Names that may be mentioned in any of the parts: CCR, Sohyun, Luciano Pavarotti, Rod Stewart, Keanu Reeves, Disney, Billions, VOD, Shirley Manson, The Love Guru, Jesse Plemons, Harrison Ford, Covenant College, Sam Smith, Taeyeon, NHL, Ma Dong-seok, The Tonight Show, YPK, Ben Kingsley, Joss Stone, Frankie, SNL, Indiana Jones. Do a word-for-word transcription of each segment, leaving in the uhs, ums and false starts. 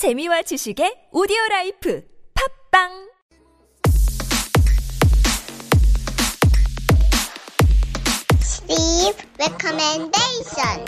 재미와 지식의 오디오라이프 팝빵 Steve Recommendation.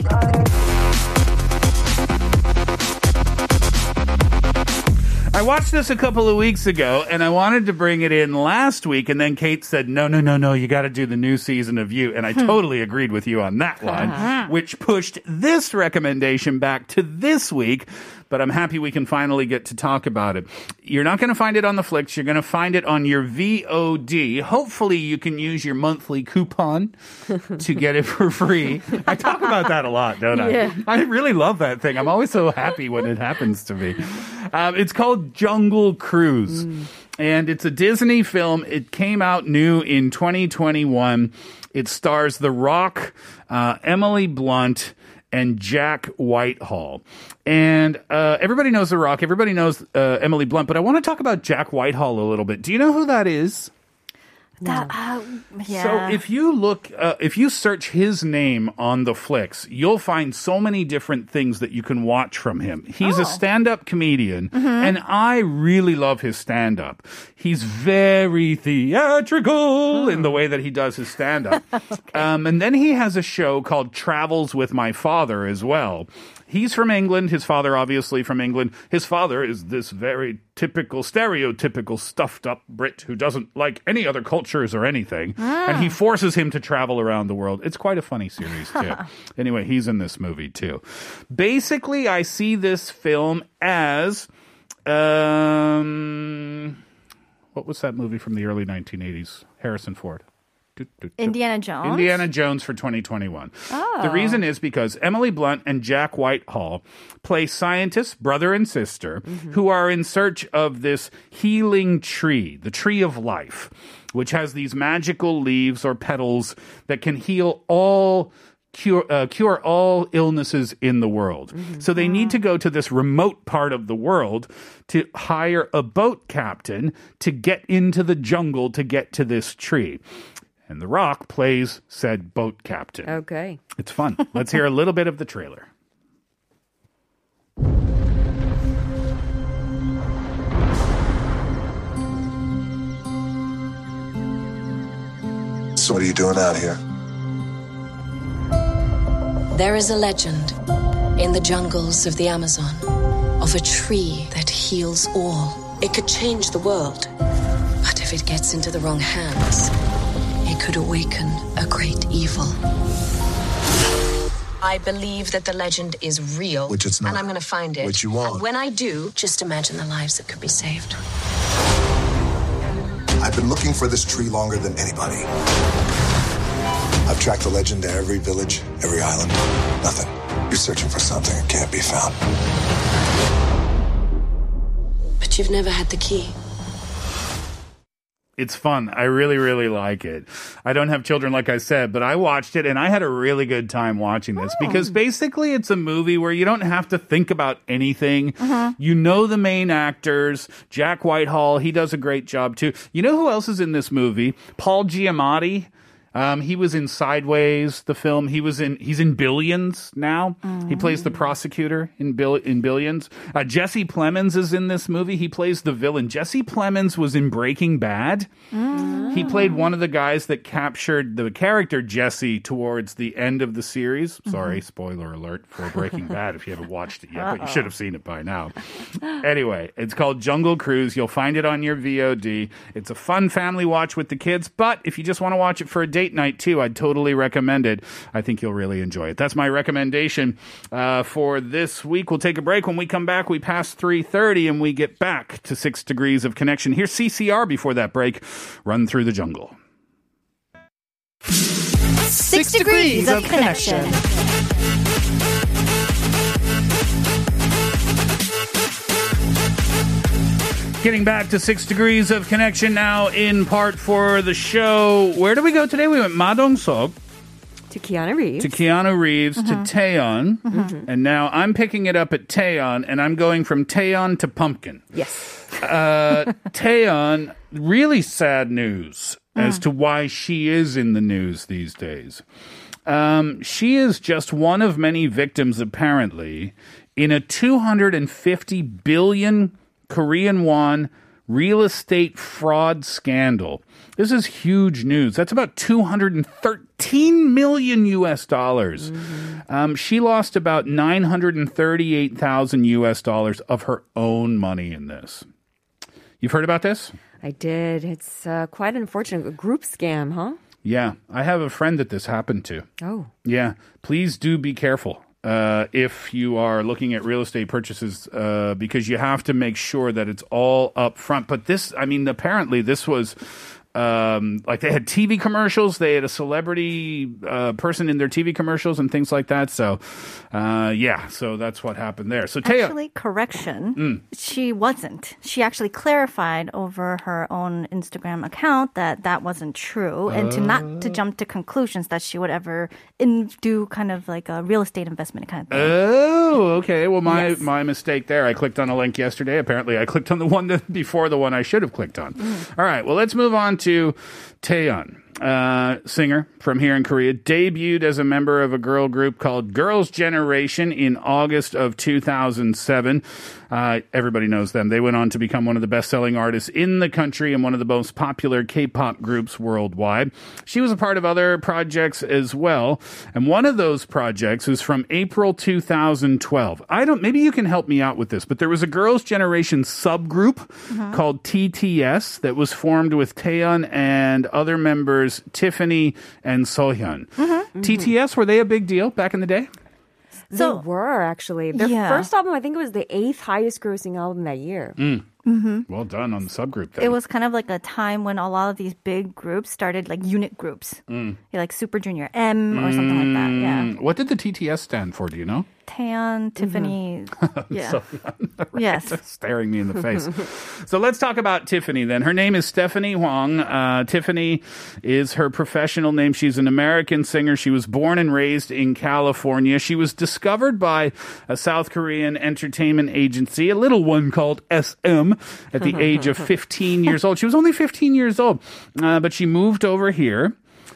I watched this a couple of weeks ago, and I wanted to bring it in last week, and then Kate said, no, no, no, no, you got to do the new season of You, and I totally agreed with you on that line, which pushed this recommendation back to this week. But I'm happy we can finally get to talk about it. You're not going to find it on the Flicks. You're going to find it on your V O D. Hopefully, you can use your monthly coupon to get it for free. I talk about that a lot, don't I? Yeah. I really love that thing. I'm always so happy when it happens to me. Um, it's called Jungle Cruise. Mm. And it's a Disney film. It came out new in twenty twenty-one. It stars The Rock, uh, Emily Blunt, and Jack Whitehall. And uh, everybody knows The Rock. Everybody knows uh, Emily Blunt. But I want to talk about Jack Whitehall a little bit. Do you know who that is? That, uh, yeah. So if you look, uh, if you search his name on the Flicks, you'll find so many different things that you can watch from him. He's oh. a stand-up comedian, mm-hmm. and I really love his stand-up. He's very theatrical mm. in the way that he does his stand-up. Okay. um, and then he has a show called Travels with My Father as well. He's from England. His father, obviously, from England. His father is this very typical, stereotypical, stuffed-up Brit who doesn't like any other cultures or anything. Ah. And he forces him to travel around the world. It's quite a funny series, too. Anyway, he's in this movie, too. Basically, I see this film as... Um, what was that movie from the early nineteen eighties? Harrison Ford. Do, do, do. Indiana Jones? Indiana Jones for twenty twenty-one. Oh. The reason is because Emily Blunt and Jack Whitehall play scientists, brother and sister, mm-hmm. who are in search of this healing tree, the tree of life, which has these magical leaves or petals that can heal all Cure, uh, cure all illnesses in the world. Mm-hmm. So they need to go to this remote part of the world to hire a boat captain to get into the jungle to get to this tree. And The Rock plays said boat captain. Okay. It's fun. Let's hear a little bit of the trailer. So what are you doing out here? There is a legend in the jungles of the Amazon of a tree that heals all. It could change the world, but if it gets into the wrong hands, it could awaken a great evil. I believe that the legend is real, which it's not, and I'm going to find it. Which you want. And when I do, just imagine the lives that could be saved. I've been looking for this tree longer than anybody. I've tracked the legend to every village, every island. Nothing. You're searching for something that can't be found. But you've never had the key. It's fun. I really, really like it. I don't have children, like I said, but I watched it and I had a really good time watching this oh. because basically it's a movie where you don't have to think about anything. Uh-huh. You know the main actors. Jack Whitehall, he does a great job too. You know who else is in this movie? Paul Giamatti. Um, he was in Sideways, the film. He was in. He's in Billions now. Mm. He plays the prosecutor in Bill in Billions. Uh, Jesse Plemons is in this movie. He plays the villain. Jesse Plemons was in Breaking Bad. Mm. He played one of the guys that captured the character Jesse towards the end of the series. Sorry, mm-hmm. spoiler alert for Breaking Bad if you haven't watched it yet, Uh-oh. but you should have seen it by now. Anyway, it's called Jungle Cruise. You'll find it on your V O D. It's a fun family watch with the kids, but if you just want to watch it for a day, night too, I'd totally recommend it. I think you'll really enjoy it. That's my recommendation uh, for this week. We'll take a break. When we come back, we pass three thirty and we get back to Six Degrees of Connection. Here's C C R before that break. Run Through the Jungle. Six, Six degrees, degrees of Connection. connection. Getting back to Six Degrees of Connection now in part for the show. Where did we go today? We went Ma Dong-seok. To Keanu Reeves. To Keanu Reeves, uh-huh. to Taeyeon. Uh-huh. And now I'm picking it up at Taeyeon, and I'm going from Taeyeon to Pumpkin. Yes. Uh, Taeyeon, really sad news uh-huh. as to why she is in the news these days. Um, she is just one of many victims, apparently, in a two hundred fifty billion Korean won real estate fraud scandal. This is huge news. That's about two hundred thirteen million U S dollars. Mm-hmm. Um, she lost about nine hundred thirty-eight thousand U S dollars of her own money in this. You've heard about this? I did. It's uh, quite unfortunate. A group scam, huh? Yeah. I have a friend that this happened to. Oh. Yeah. Please do be careful. Uh, if you are looking at real estate purchases, uh, because you have to make sure that it's all up front. But this, I mean, apparently this was um, like they had T V commercials. They had a celebrity uh, person in their T V commercials and things like that. So, uh, yeah, so that's what happened there. So Taeyeon, actually, correction. Mm. She wasn't. She actually clarified over her own Instagram account that that wasn't true, and uh... to not to jump to conclusions that she would ever in, do kind of like a real estate investment kind of thing. Oh, okay. Well, my, yes. my mistake there. I clicked on a link yesterday. Apparently, I clicked on the one that, before the one I should have clicked on. Mm. All right. Well, let's move on to Taeyeon, uh, singer from here in Korea, debuted as a member of a girl group called Girls' Generation in August of two thousand seven. Uh, everybody knows them. They went on to become one of the best-selling artists in the country and one of the most popular K-pop groups worldwide. She was a part of other projects as well, and one of those projects is from April two thousand twelve. I don't. Maybe you can help me out with this, but there was a Girls' Generation subgroup mm-hmm. called T T S that was formed with Taeyeon and other members Tiffany and Sohyun. Mm-hmm. T T S, were they a big deal back in the day? So, they were, actually. Their yeah. first album, I think it was the eighth highest grossing album that year. Mm. Mm-hmm. Well done on the subgroup thing. It was kind of like a time when a lot of these big groups started like unit groups, mm. like Super Junior M or mm. something like that. Yeah. What did the T T S stand for? Do you know? Taeyeon, Tiffany. Mm-hmm. Yeah. So, right, yes. Staring me in the face. So let's talk about Tiffany then. Her name is Stephanie Wong. Uh, Tiffany is her professional name. She's an American singer. She was born and raised in California. She was discovered by a South Korean entertainment agency, a little one called S M, at the age of fifteen years old. She was only fifteen years old, uh, but she moved over here.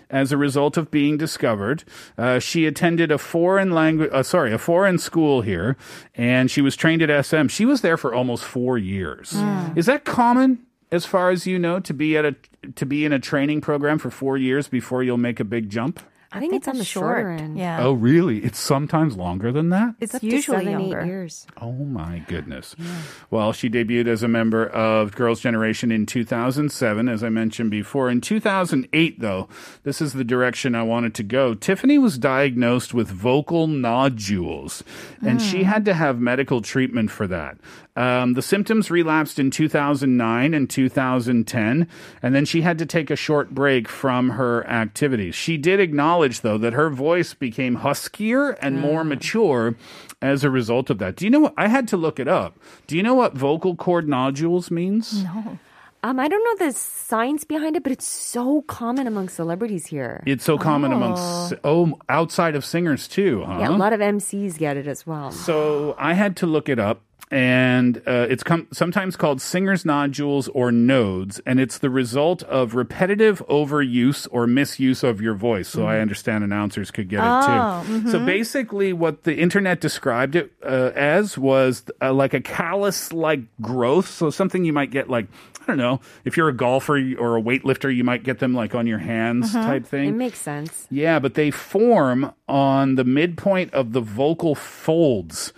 As a result of being discovered, uh, she attended a foreign language, uh, sorry, a foreign school here, and she was trained at S M. She was there for almost four years. Yeah. Is that common, as far as you know, to be at a to be in a training program for four years before you'll make a big jump? I think, I think it's on the shorter end. Yeah. Oh, really? It's sometimes longer than that? It's, it's usually seven, younger. Eight years. Oh, my goodness. Yeah. Well, she debuted as a member of Girls' Generation in two thousand seven, as I mentioned before. In two thousand eight, though, this is the direction I wanted to go. Tiffany was diagnosed with vocal nodules, and mm. she had to have medical treatment for that. Um, the symptoms relapsed in two thousand nine and two thousand ten, and then she had to take a short break from her activities. She did acknowledge, though, that her voice became huskier and more mature as a result of that. Do you know what? I had to look it up. Do you know what vocal cord nodules means? No. Um, I don't know the science behind it, but it's so common among celebrities here. It's so common oh. amongst, oh, outside of singers too, huh? Yeah, a lot of M Cs get it as well. So I had to look it up. And uh, it's com- sometimes called singer's nodules or nodes, and it's the result of repetitive overuse or misuse of your voice. So mm-hmm. I understand announcers could get oh, it too. Mm-hmm. So basically what the internet described it uh, as was uh, like a callus-like growth. So something you might get like, I don't know, if you're a golfer or a weightlifter, you might get them like on your hands mm-hmm. type thing. It makes sense. Yeah, but they form on the midpoint of the vocal folds.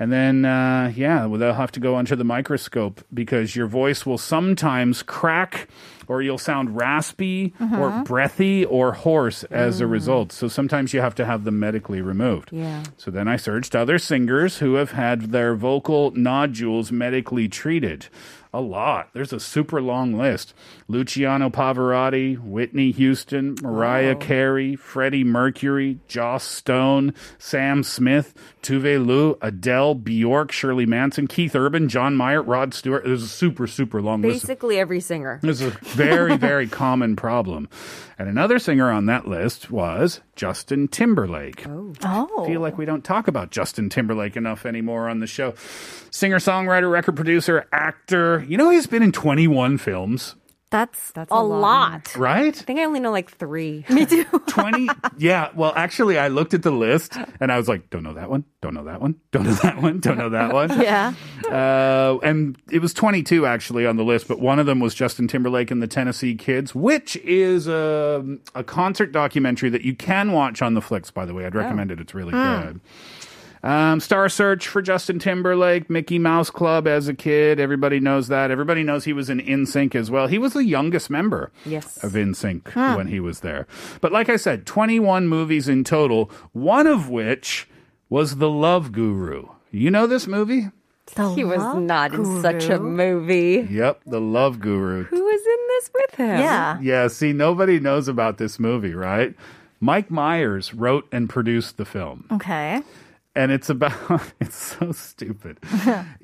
And then, uh, yeah, well, they'll have to go under the microscope because your voice will sometimes crack or you'll sound raspy uh-huh. or breathy or hoarse as mm. a result. So sometimes you have to have them medically removed. Yeah. So then I searched other singers who have had their vocal nodules medically treated. A lot. There's a super long list. Luciano Pavarotti, Whitney Houston, Mariah Whoa. Carey, Freddie Mercury, Joss Stone, Sam Smith, Tuve Lu, Adele, Bjork, Shirley Manson, Keith Urban, John Mayer, Rod Stewart. There's a super, super long Basically list. Basically every singer. There's a very, very common problem. And another singer on that list was Justin Timberlake. Oh. oh. I feel like we don't talk about Justin Timberlake enough anymore on the show. Singer, songwriter, record producer, actor. You know, he's been in twenty-one films. That's that's a, a lot. lot. Right? I think I only know like three. Me too. twenty? Yeah. Well, actually, I looked at the list and I was like, don't know that one. Don't know that one. Don't know that one. Don't know that one. Yeah. Uh, and it was twenty-two actually on the list, but one of them was Justin Timberlake and the Tennessee Kids, which is a, a concert documentary that you can watch on the Flicks, by the way. I'd recommend oh. it. It's really mm. good. Um, Star Search for Justin Timberlake, Mickey Mouse Club as a kid. Everybody knows that. Everybody knows he was in N sync as well. He was the youngest member yes. of N sync huh. when he was there. But like I said, twenty-one movies in total, one of which was The Love Guru. You know this movie? The he was Love not Guru? in such a movie. Yep, The Love Guru. Who was in this with him? Yeah. Yeah, see, nobody knows about this movie, right? Mike Myers wrote and produced the film. Okay. And it's about, it's so stupid.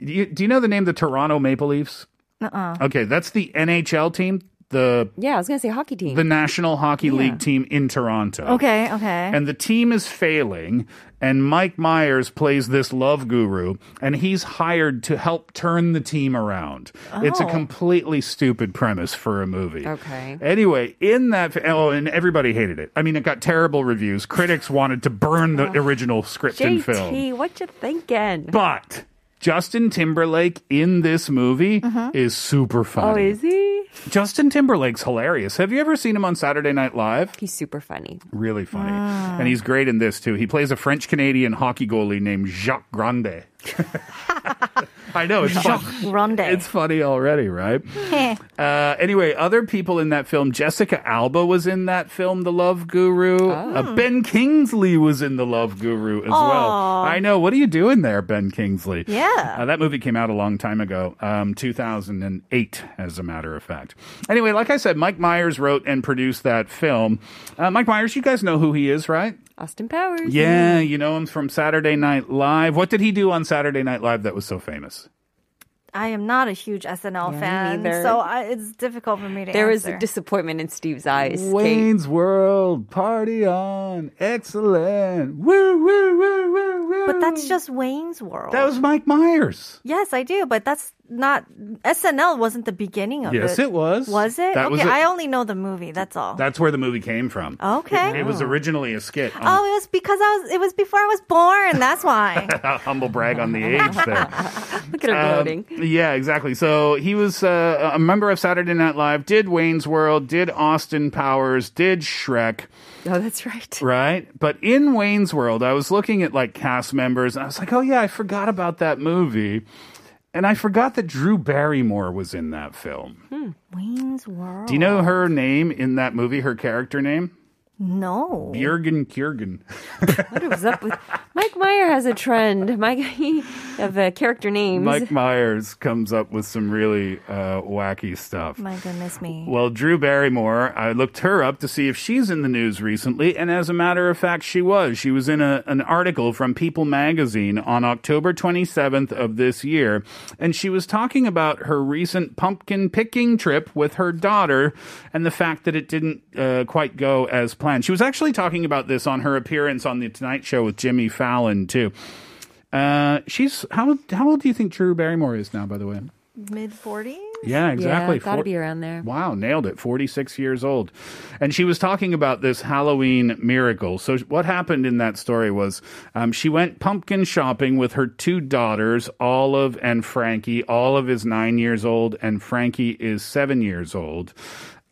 do, you, do you know the name of the Toronto Maple Leafs? Uh-uh. Okay, that's the N H L team. The Yeah, I was going to say hockey team. The National Hockey yeah. League team in Toronto. Okay, okay. And the team is failing, and Mike Myers plays this love guru, and he's hired to help turn the team around. Oh. It's a completely stupid premise for a movie. Okay. Anyway, in that, oh, and everybody hated it. I mean, it got terrible reviews. Critics wanted to burn the oh. original script J T, and film. J T, what you thinking? But Justin Timberlake in this movie uh-huh. is super funny. Oh, is he? Justin Timberlake's hilarious. Have you ever seen him on Saturday Night Live? He's super funny. Really funny. Ah. And he's great in this, too. He plays a French-Canadian hockey goalie named Jacques Grande. I know, it's funny. It's funny already, right? uh, anyway, other people in that film, Jessica Alba was in that film, The Love Guru. Oh. Uh, Ben Kingsley was in The Love Guru as Aww. well. I know. What are you doing there, Ben Kingsley? Yeah. Uh, that movie came out a long time ago, um, two thousand eight, as a matter of fact. Anyway, like I said, Mike Myers wrote and produced that film. Uh, Mike Myers, you guys know who he is, right? Austin Powers. Yeah, you know him from Saturday Night Live. What did he do on Saturday Night Live that was so famous? I am not a huge S N L yeah, fan, neither. so I, it's difficult for me to There answer. was a disappointment in Steve's eyes. Wayne's Kate. World, party on, excellent, woo, woo, woo, woo, woo. But that's just Wayne's World. That was Mike Myers. Yes, I do, but that's not, S N L wasn't the beginning of yes, it. Yes, it was. Was it? That okay, was a, I only know the movie, that's all. That's where the movie came from. Okay. It, it was originally a skit. On, oh, it was because I was, it was before I was born, that's why. Humble brag on the age there. Look at her um, gloating. Yeah, exactly. So he was uh, a member of Saturday Night Live, did Wayne's World, did Austin Powers, did Shrek. Oh, that's right. Right? But in Wayne's World, I was looking at like cast members, and I was like, oh yeah, I forgot about that movie. And I forgot that Drew Barrymore was in that film. Hmm. Wayne's World. Do you know her name in that movie, her character name? No. Bjorgen Kjorgen. What is up with Mike Myers has a trend. Mike of uh, character names. Mike Myers comes up with some really uh, wacky stuff. My goodness me. Well, Drew Barrymore, I looked her up to see if she's in the news recently, and as a matter of fact, she was. She was in a, an article from People magazine on October twenty-seventh of this year, and she was talking about her recent pumpkin picking trip with her daughter and the fact that it didn't uh, quite go as planned. She was actually talking about this on her appearance on The Tonight Show with Jimmy Fallon, too. Uh, she's how how old do you think Drew Barrymore is now, by the way? mid forties? Yeah, exactly. Yeah, gotta be around there. Wow, nailed it. forty-six years old. And she was talking about this Halloween miracle. So what happened in that story was um, she went pumpkin shopping with her two daughters, Olive and Frankie. Olive is nine years old and Frankie is seven years old.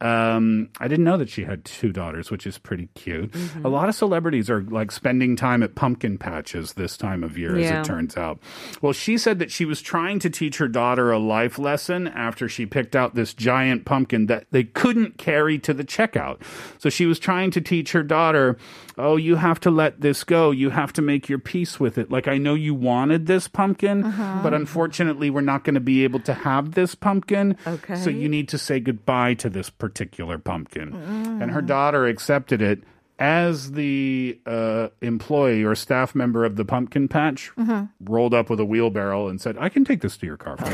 Um, I didn't know that she had two daughters, which is pretty cute. Mm-hmm. A lot of celebrities are like spending time at pumpkin patches this time of year, yeah. as it turns out. Well, she said that she was trying to teach her daughter a life lesson after she picked out this giant pumpkin that they couldn't carry to the checkout. So she was trying to teach her daughter, oh, you have to let this go. You have to make your peace with it. Like, I know you wanted this pumpkin, uh-huh. but unfortunately, we're not going to be able to have this pumpkin. Okay. So you need to say goodbye to this particular particular pumpkin. Mm. And her daughter accepted it as the uh, employee or staff member of the pumpkin patch mm-hmm. rolled up with a wheelbarrow and said, I can take this to your car for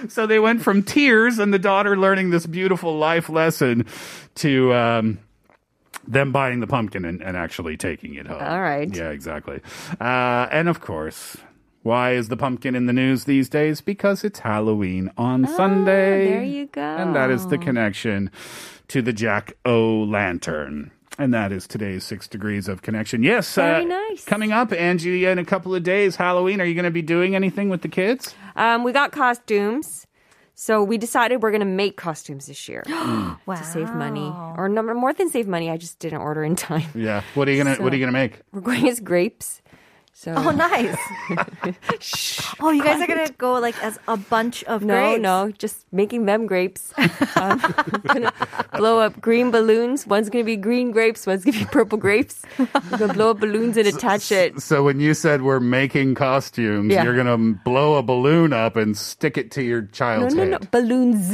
you. So they went from tears and the daughter learning this beautiful life lesson to um, them buying the pumpkin and, and actually taking it home. All right. Yeah, exactly. Uh, and of course, Why is the pumpkin in the news these days? Because it's Halloween on oh, Sunday. There you go. And that is the connection to the Jack-O-Lantern. And that is today's Six Degrees of Connection. Yes. Very uh, nice. Coming up, Angie, in a couple of days, Halloween. Are you going to be doing anything with the kids? Um, we got costumes. So we decided we're going to make costumes this year wow. to save money. Or no, more than save money, I just didn't order in time. Yeah. What are you going to so, What are you going to make? We're going as grapes. So. Oh, nice. Shh, oh, you quiet. Guys are going to go like as a bunch of no, grapes? No, no, just making them grapes. um, I'm going to blow up green balloons. One's going to be green grapes. One's going to be purple grapes. We're going to blow up balloons and so, attach it. So when you said we're making costumes, yeah. you're going to blow a balloon up and stick it to your child's no, no, head. No, no, balloons.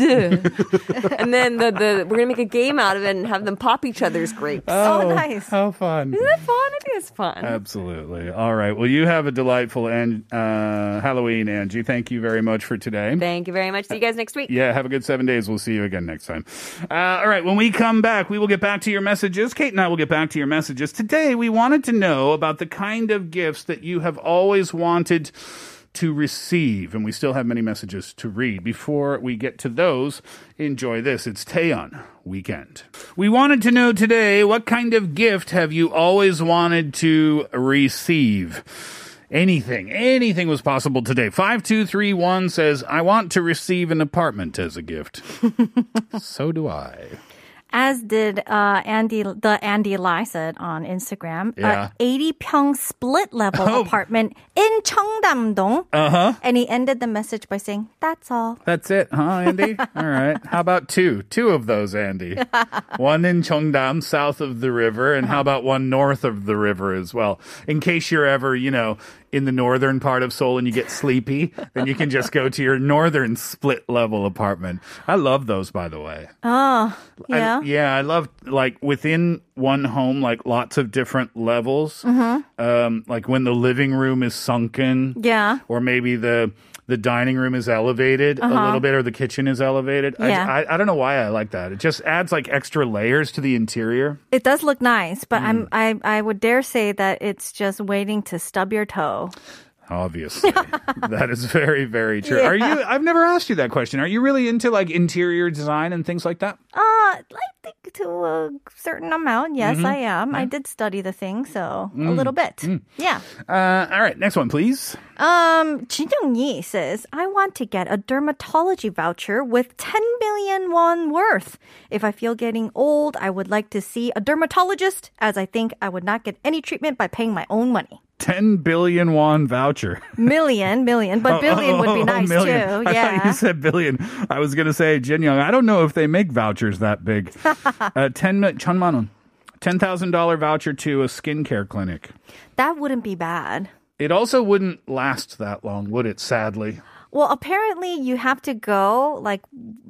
And then the, the we're going to make a game out of it and have them pop each other's grapes. Oh, oh nice. How fun. Isn't that fun? I think it's fun. Absolutely. All right. Well, you have a delightful and, uh, Halloween, Angie. Thank you very much for today. Thank you very much. See you guys next week. Yeah, have a good seven days. We'll see you again next time. Uh, all right, when we come back, we will get back to your messages. Kate and I will get back to your messages. Today, we wanted to know about the kind of gifts that you have always wanted to receive. And we still have many messages to read. Before we get to those, enjoy this. It's Taeyeon Weekend. We wanted to know today, what kind of gift have you always wanted to receive? Anything. Anything was possible today. five two three one says, I want to receive an apartment as a gift. So do I. As did uh, Andy, the Andy Lai said on Instagram, yeah. an eighty-평 split-level oh. apartment in Cheongdam-dong. Uh-huh. And he ended the message by saying, that's all. That's it, huh, Andy? All right. How about two? Two of those, Andy. One in Cheongdam, south of the river, and how about one north of the river as well? In case you're ever, you know, in the northern part of Seoul and you get sleepy, then you can just go to your northern split-level apartment. I love those, by the way. Oh, yeah. I, Yeah, I love, like, within one home, like, lots of different levels. Mm-hmm. Um, like, when the living room is sunken. Yeah. Or maybe the the dining room is elevated uh-huh. a little bit, or the kitchen is elevated. Yeah. I, I, I don't know why I like that. It just adds, like, extra layers to the interior. It does look nice, but mm. I'm, I, I would dare say that it's just waiting to stub your toe. Obviously. That is very, very true. Yeah. Are you, I've never asked you that question. Are you really into like interior design and things like that? Uh, I think to a certain amount. Yes, mm-hmm. I am. Yeah. I did study the thing, so mm. a little bit. Mm. Yeah. Uh, all right. Next one, please. Um, Jin Young-yi says, I want to get a dermatology voucher with ten million won worth. If I feel getting old, I would like to see a dermatologist, as I think I would not get any treatment by paying my own money. ten billion won voucher. Million, million. But billion oh, oh, oh, would be nice, oh, too. I yeah. thought you said billion. I was going to say, Jin Young, I don't know if they make vouchers that big. uh, ten, 천만 원. ten thousand dollars voucher to a skincare clinic. That wouldn't be bad. It also wouldn't last that long, would it, sadly? Well, apparently you have to go like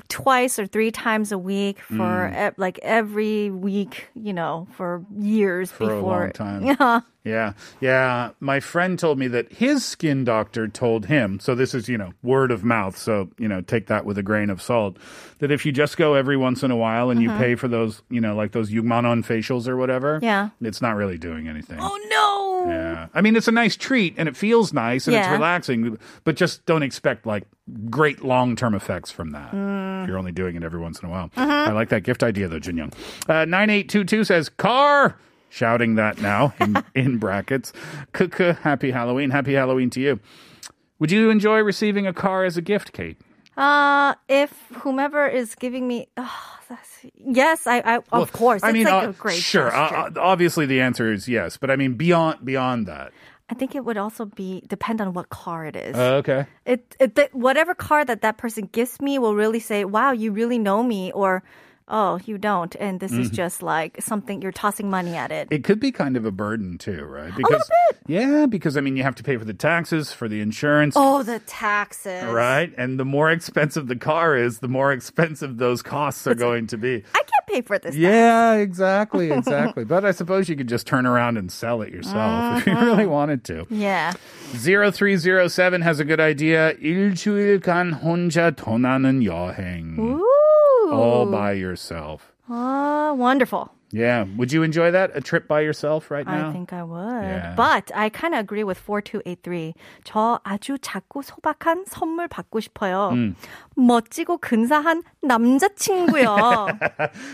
twice or three times a week for mm. e- like every week, you know, for years for before. For a long time. Yeah. Yeah. Yeah. My friend told me that his skin doctor told him, so this is, you know, word of mouth. So, you know, take that with a grain of salt, that if you just go every once in a while and mm-hmm. you pay for those, you know, like those Yugmanon facials or whatever, yeah. it's not really doing anything. Oh, no. Yeah. I mean, it's a nice treat and it feels nice and yeah. it's relaxing, but just don't expect like great long-term effects from that. Mm. If you're only doing it every once in a while. Mm-hmm. I like that gift idea though, Jin Young. Uh, nine eight two two says, car! Shouting that now in, in brackets. Kuku, happy Halloween. Happy Halloween to you. Would you enjoy receiving a car as a gift, Kate? Uh, if whomever is giving me... Oh, that's, yes, I, I well, of course. It's I mean, like uh, a great Sure. Uh, obviously, the answer is yes. But I mean, beyond beyond that. I think it would also be depend on what car it is. Uh, okay. It, it th- Whatever car that that person gives me will really say, wow, you really know me, or... oh, you don't. And this mm-hmm. is just like something you're tossing money at it. It could be kind of a burden too, right? Because, a little bit. Yeah, because, I mean, you have to pay for the taxes, for the insurance. Oh, the taxes. Right? And the more expensive the car is, the more expensive those costs are it's, going to be. I can't pay for this. Yeah, tax. exactly, exactly. But I suppose you could just turn around and sell it yourself mm-hmm. if you really wanted to. Yeah. zero three zero seven has a good idea. 일주일간 혼자 떠나는 여행. Ooh. All by yourself. Ah, uh, wonderful. Yeah. Would you enjoy that? A trip by yourself right now? I think I would. Yeah. But I kind of agree with four two eight three. 저 아주 작고 소박한 선물 받고 싶어요. 음. 멋지고 근사한 남자친구요.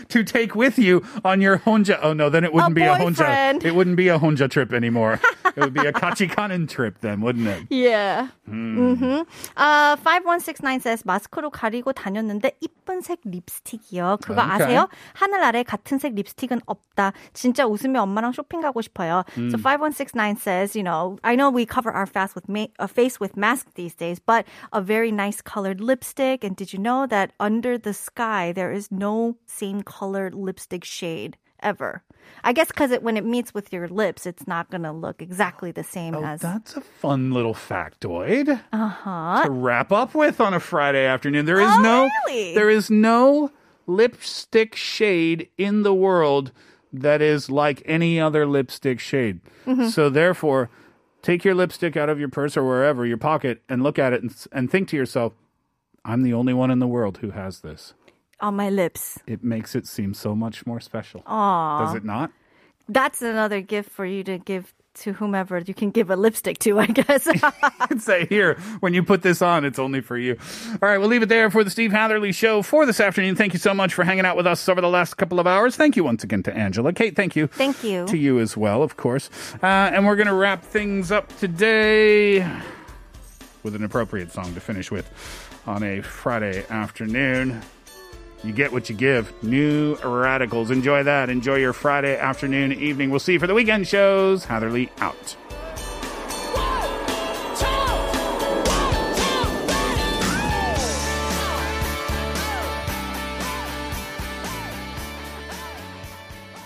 To take with you on your 혼자. Oh, no, then it wouldn't a be boyfriend. a honja. It wouldn't be a honja trip anymore. It would be a Kachikanen trip then, wouldn't it? Yeah. Mm. Mm-hmm. Uh, five one six nine says, 마스크로 가리고 다녔는데 이쁜 색 립스틱이요. 그거 okay. 아세요? 하늘 아래 같은 색 립스틱은 없다. 진짜 웃으며 엄마랑 쇼핑 가고 싶어요. Mm. So five one six nine says, you know, I know we cover our face with, ma- uh, face with mask these days, but a very nice colored lipstick. And did you know that under the sky, there is no same colored lipstick shade ever? I guess because it, when it meets with your lips, it's not going to look exactly the same oh, as... That's a fun little factoid uh-huh. to wrap up with on a Friday afternoon. There is oh, no, really? There is no lipstick shade in the world that is like any other lipstick shade. Mm-hmm. So therefore, take your lipstick out of your purse or wherever, your pocket, and look at it and, and think to yourself, I'm the only one in the world who has this. On my lips. It makes it seem so much more special. Aww. Does it not? That's another gift for you to give to whomever you can give a lipstick to, I guess. I'd say here, when you put this on, it's only for you. All right, we'll leave it there for the Steve Hatherley Show for this afternoon. Thank you so much for hanging out with us over the last couple of hours. Thank you once again to Angela. Kate, thank you. Thank you. To you as well, of course. Uh, and we're going to wrap things up today with an appropriate song to finish with on a Friday afternoon. You get what you give. New Radicals. Enjoy that. Enjoy your Friday afternoon, evening. We'll see you for the weekend shows. Hatherley out.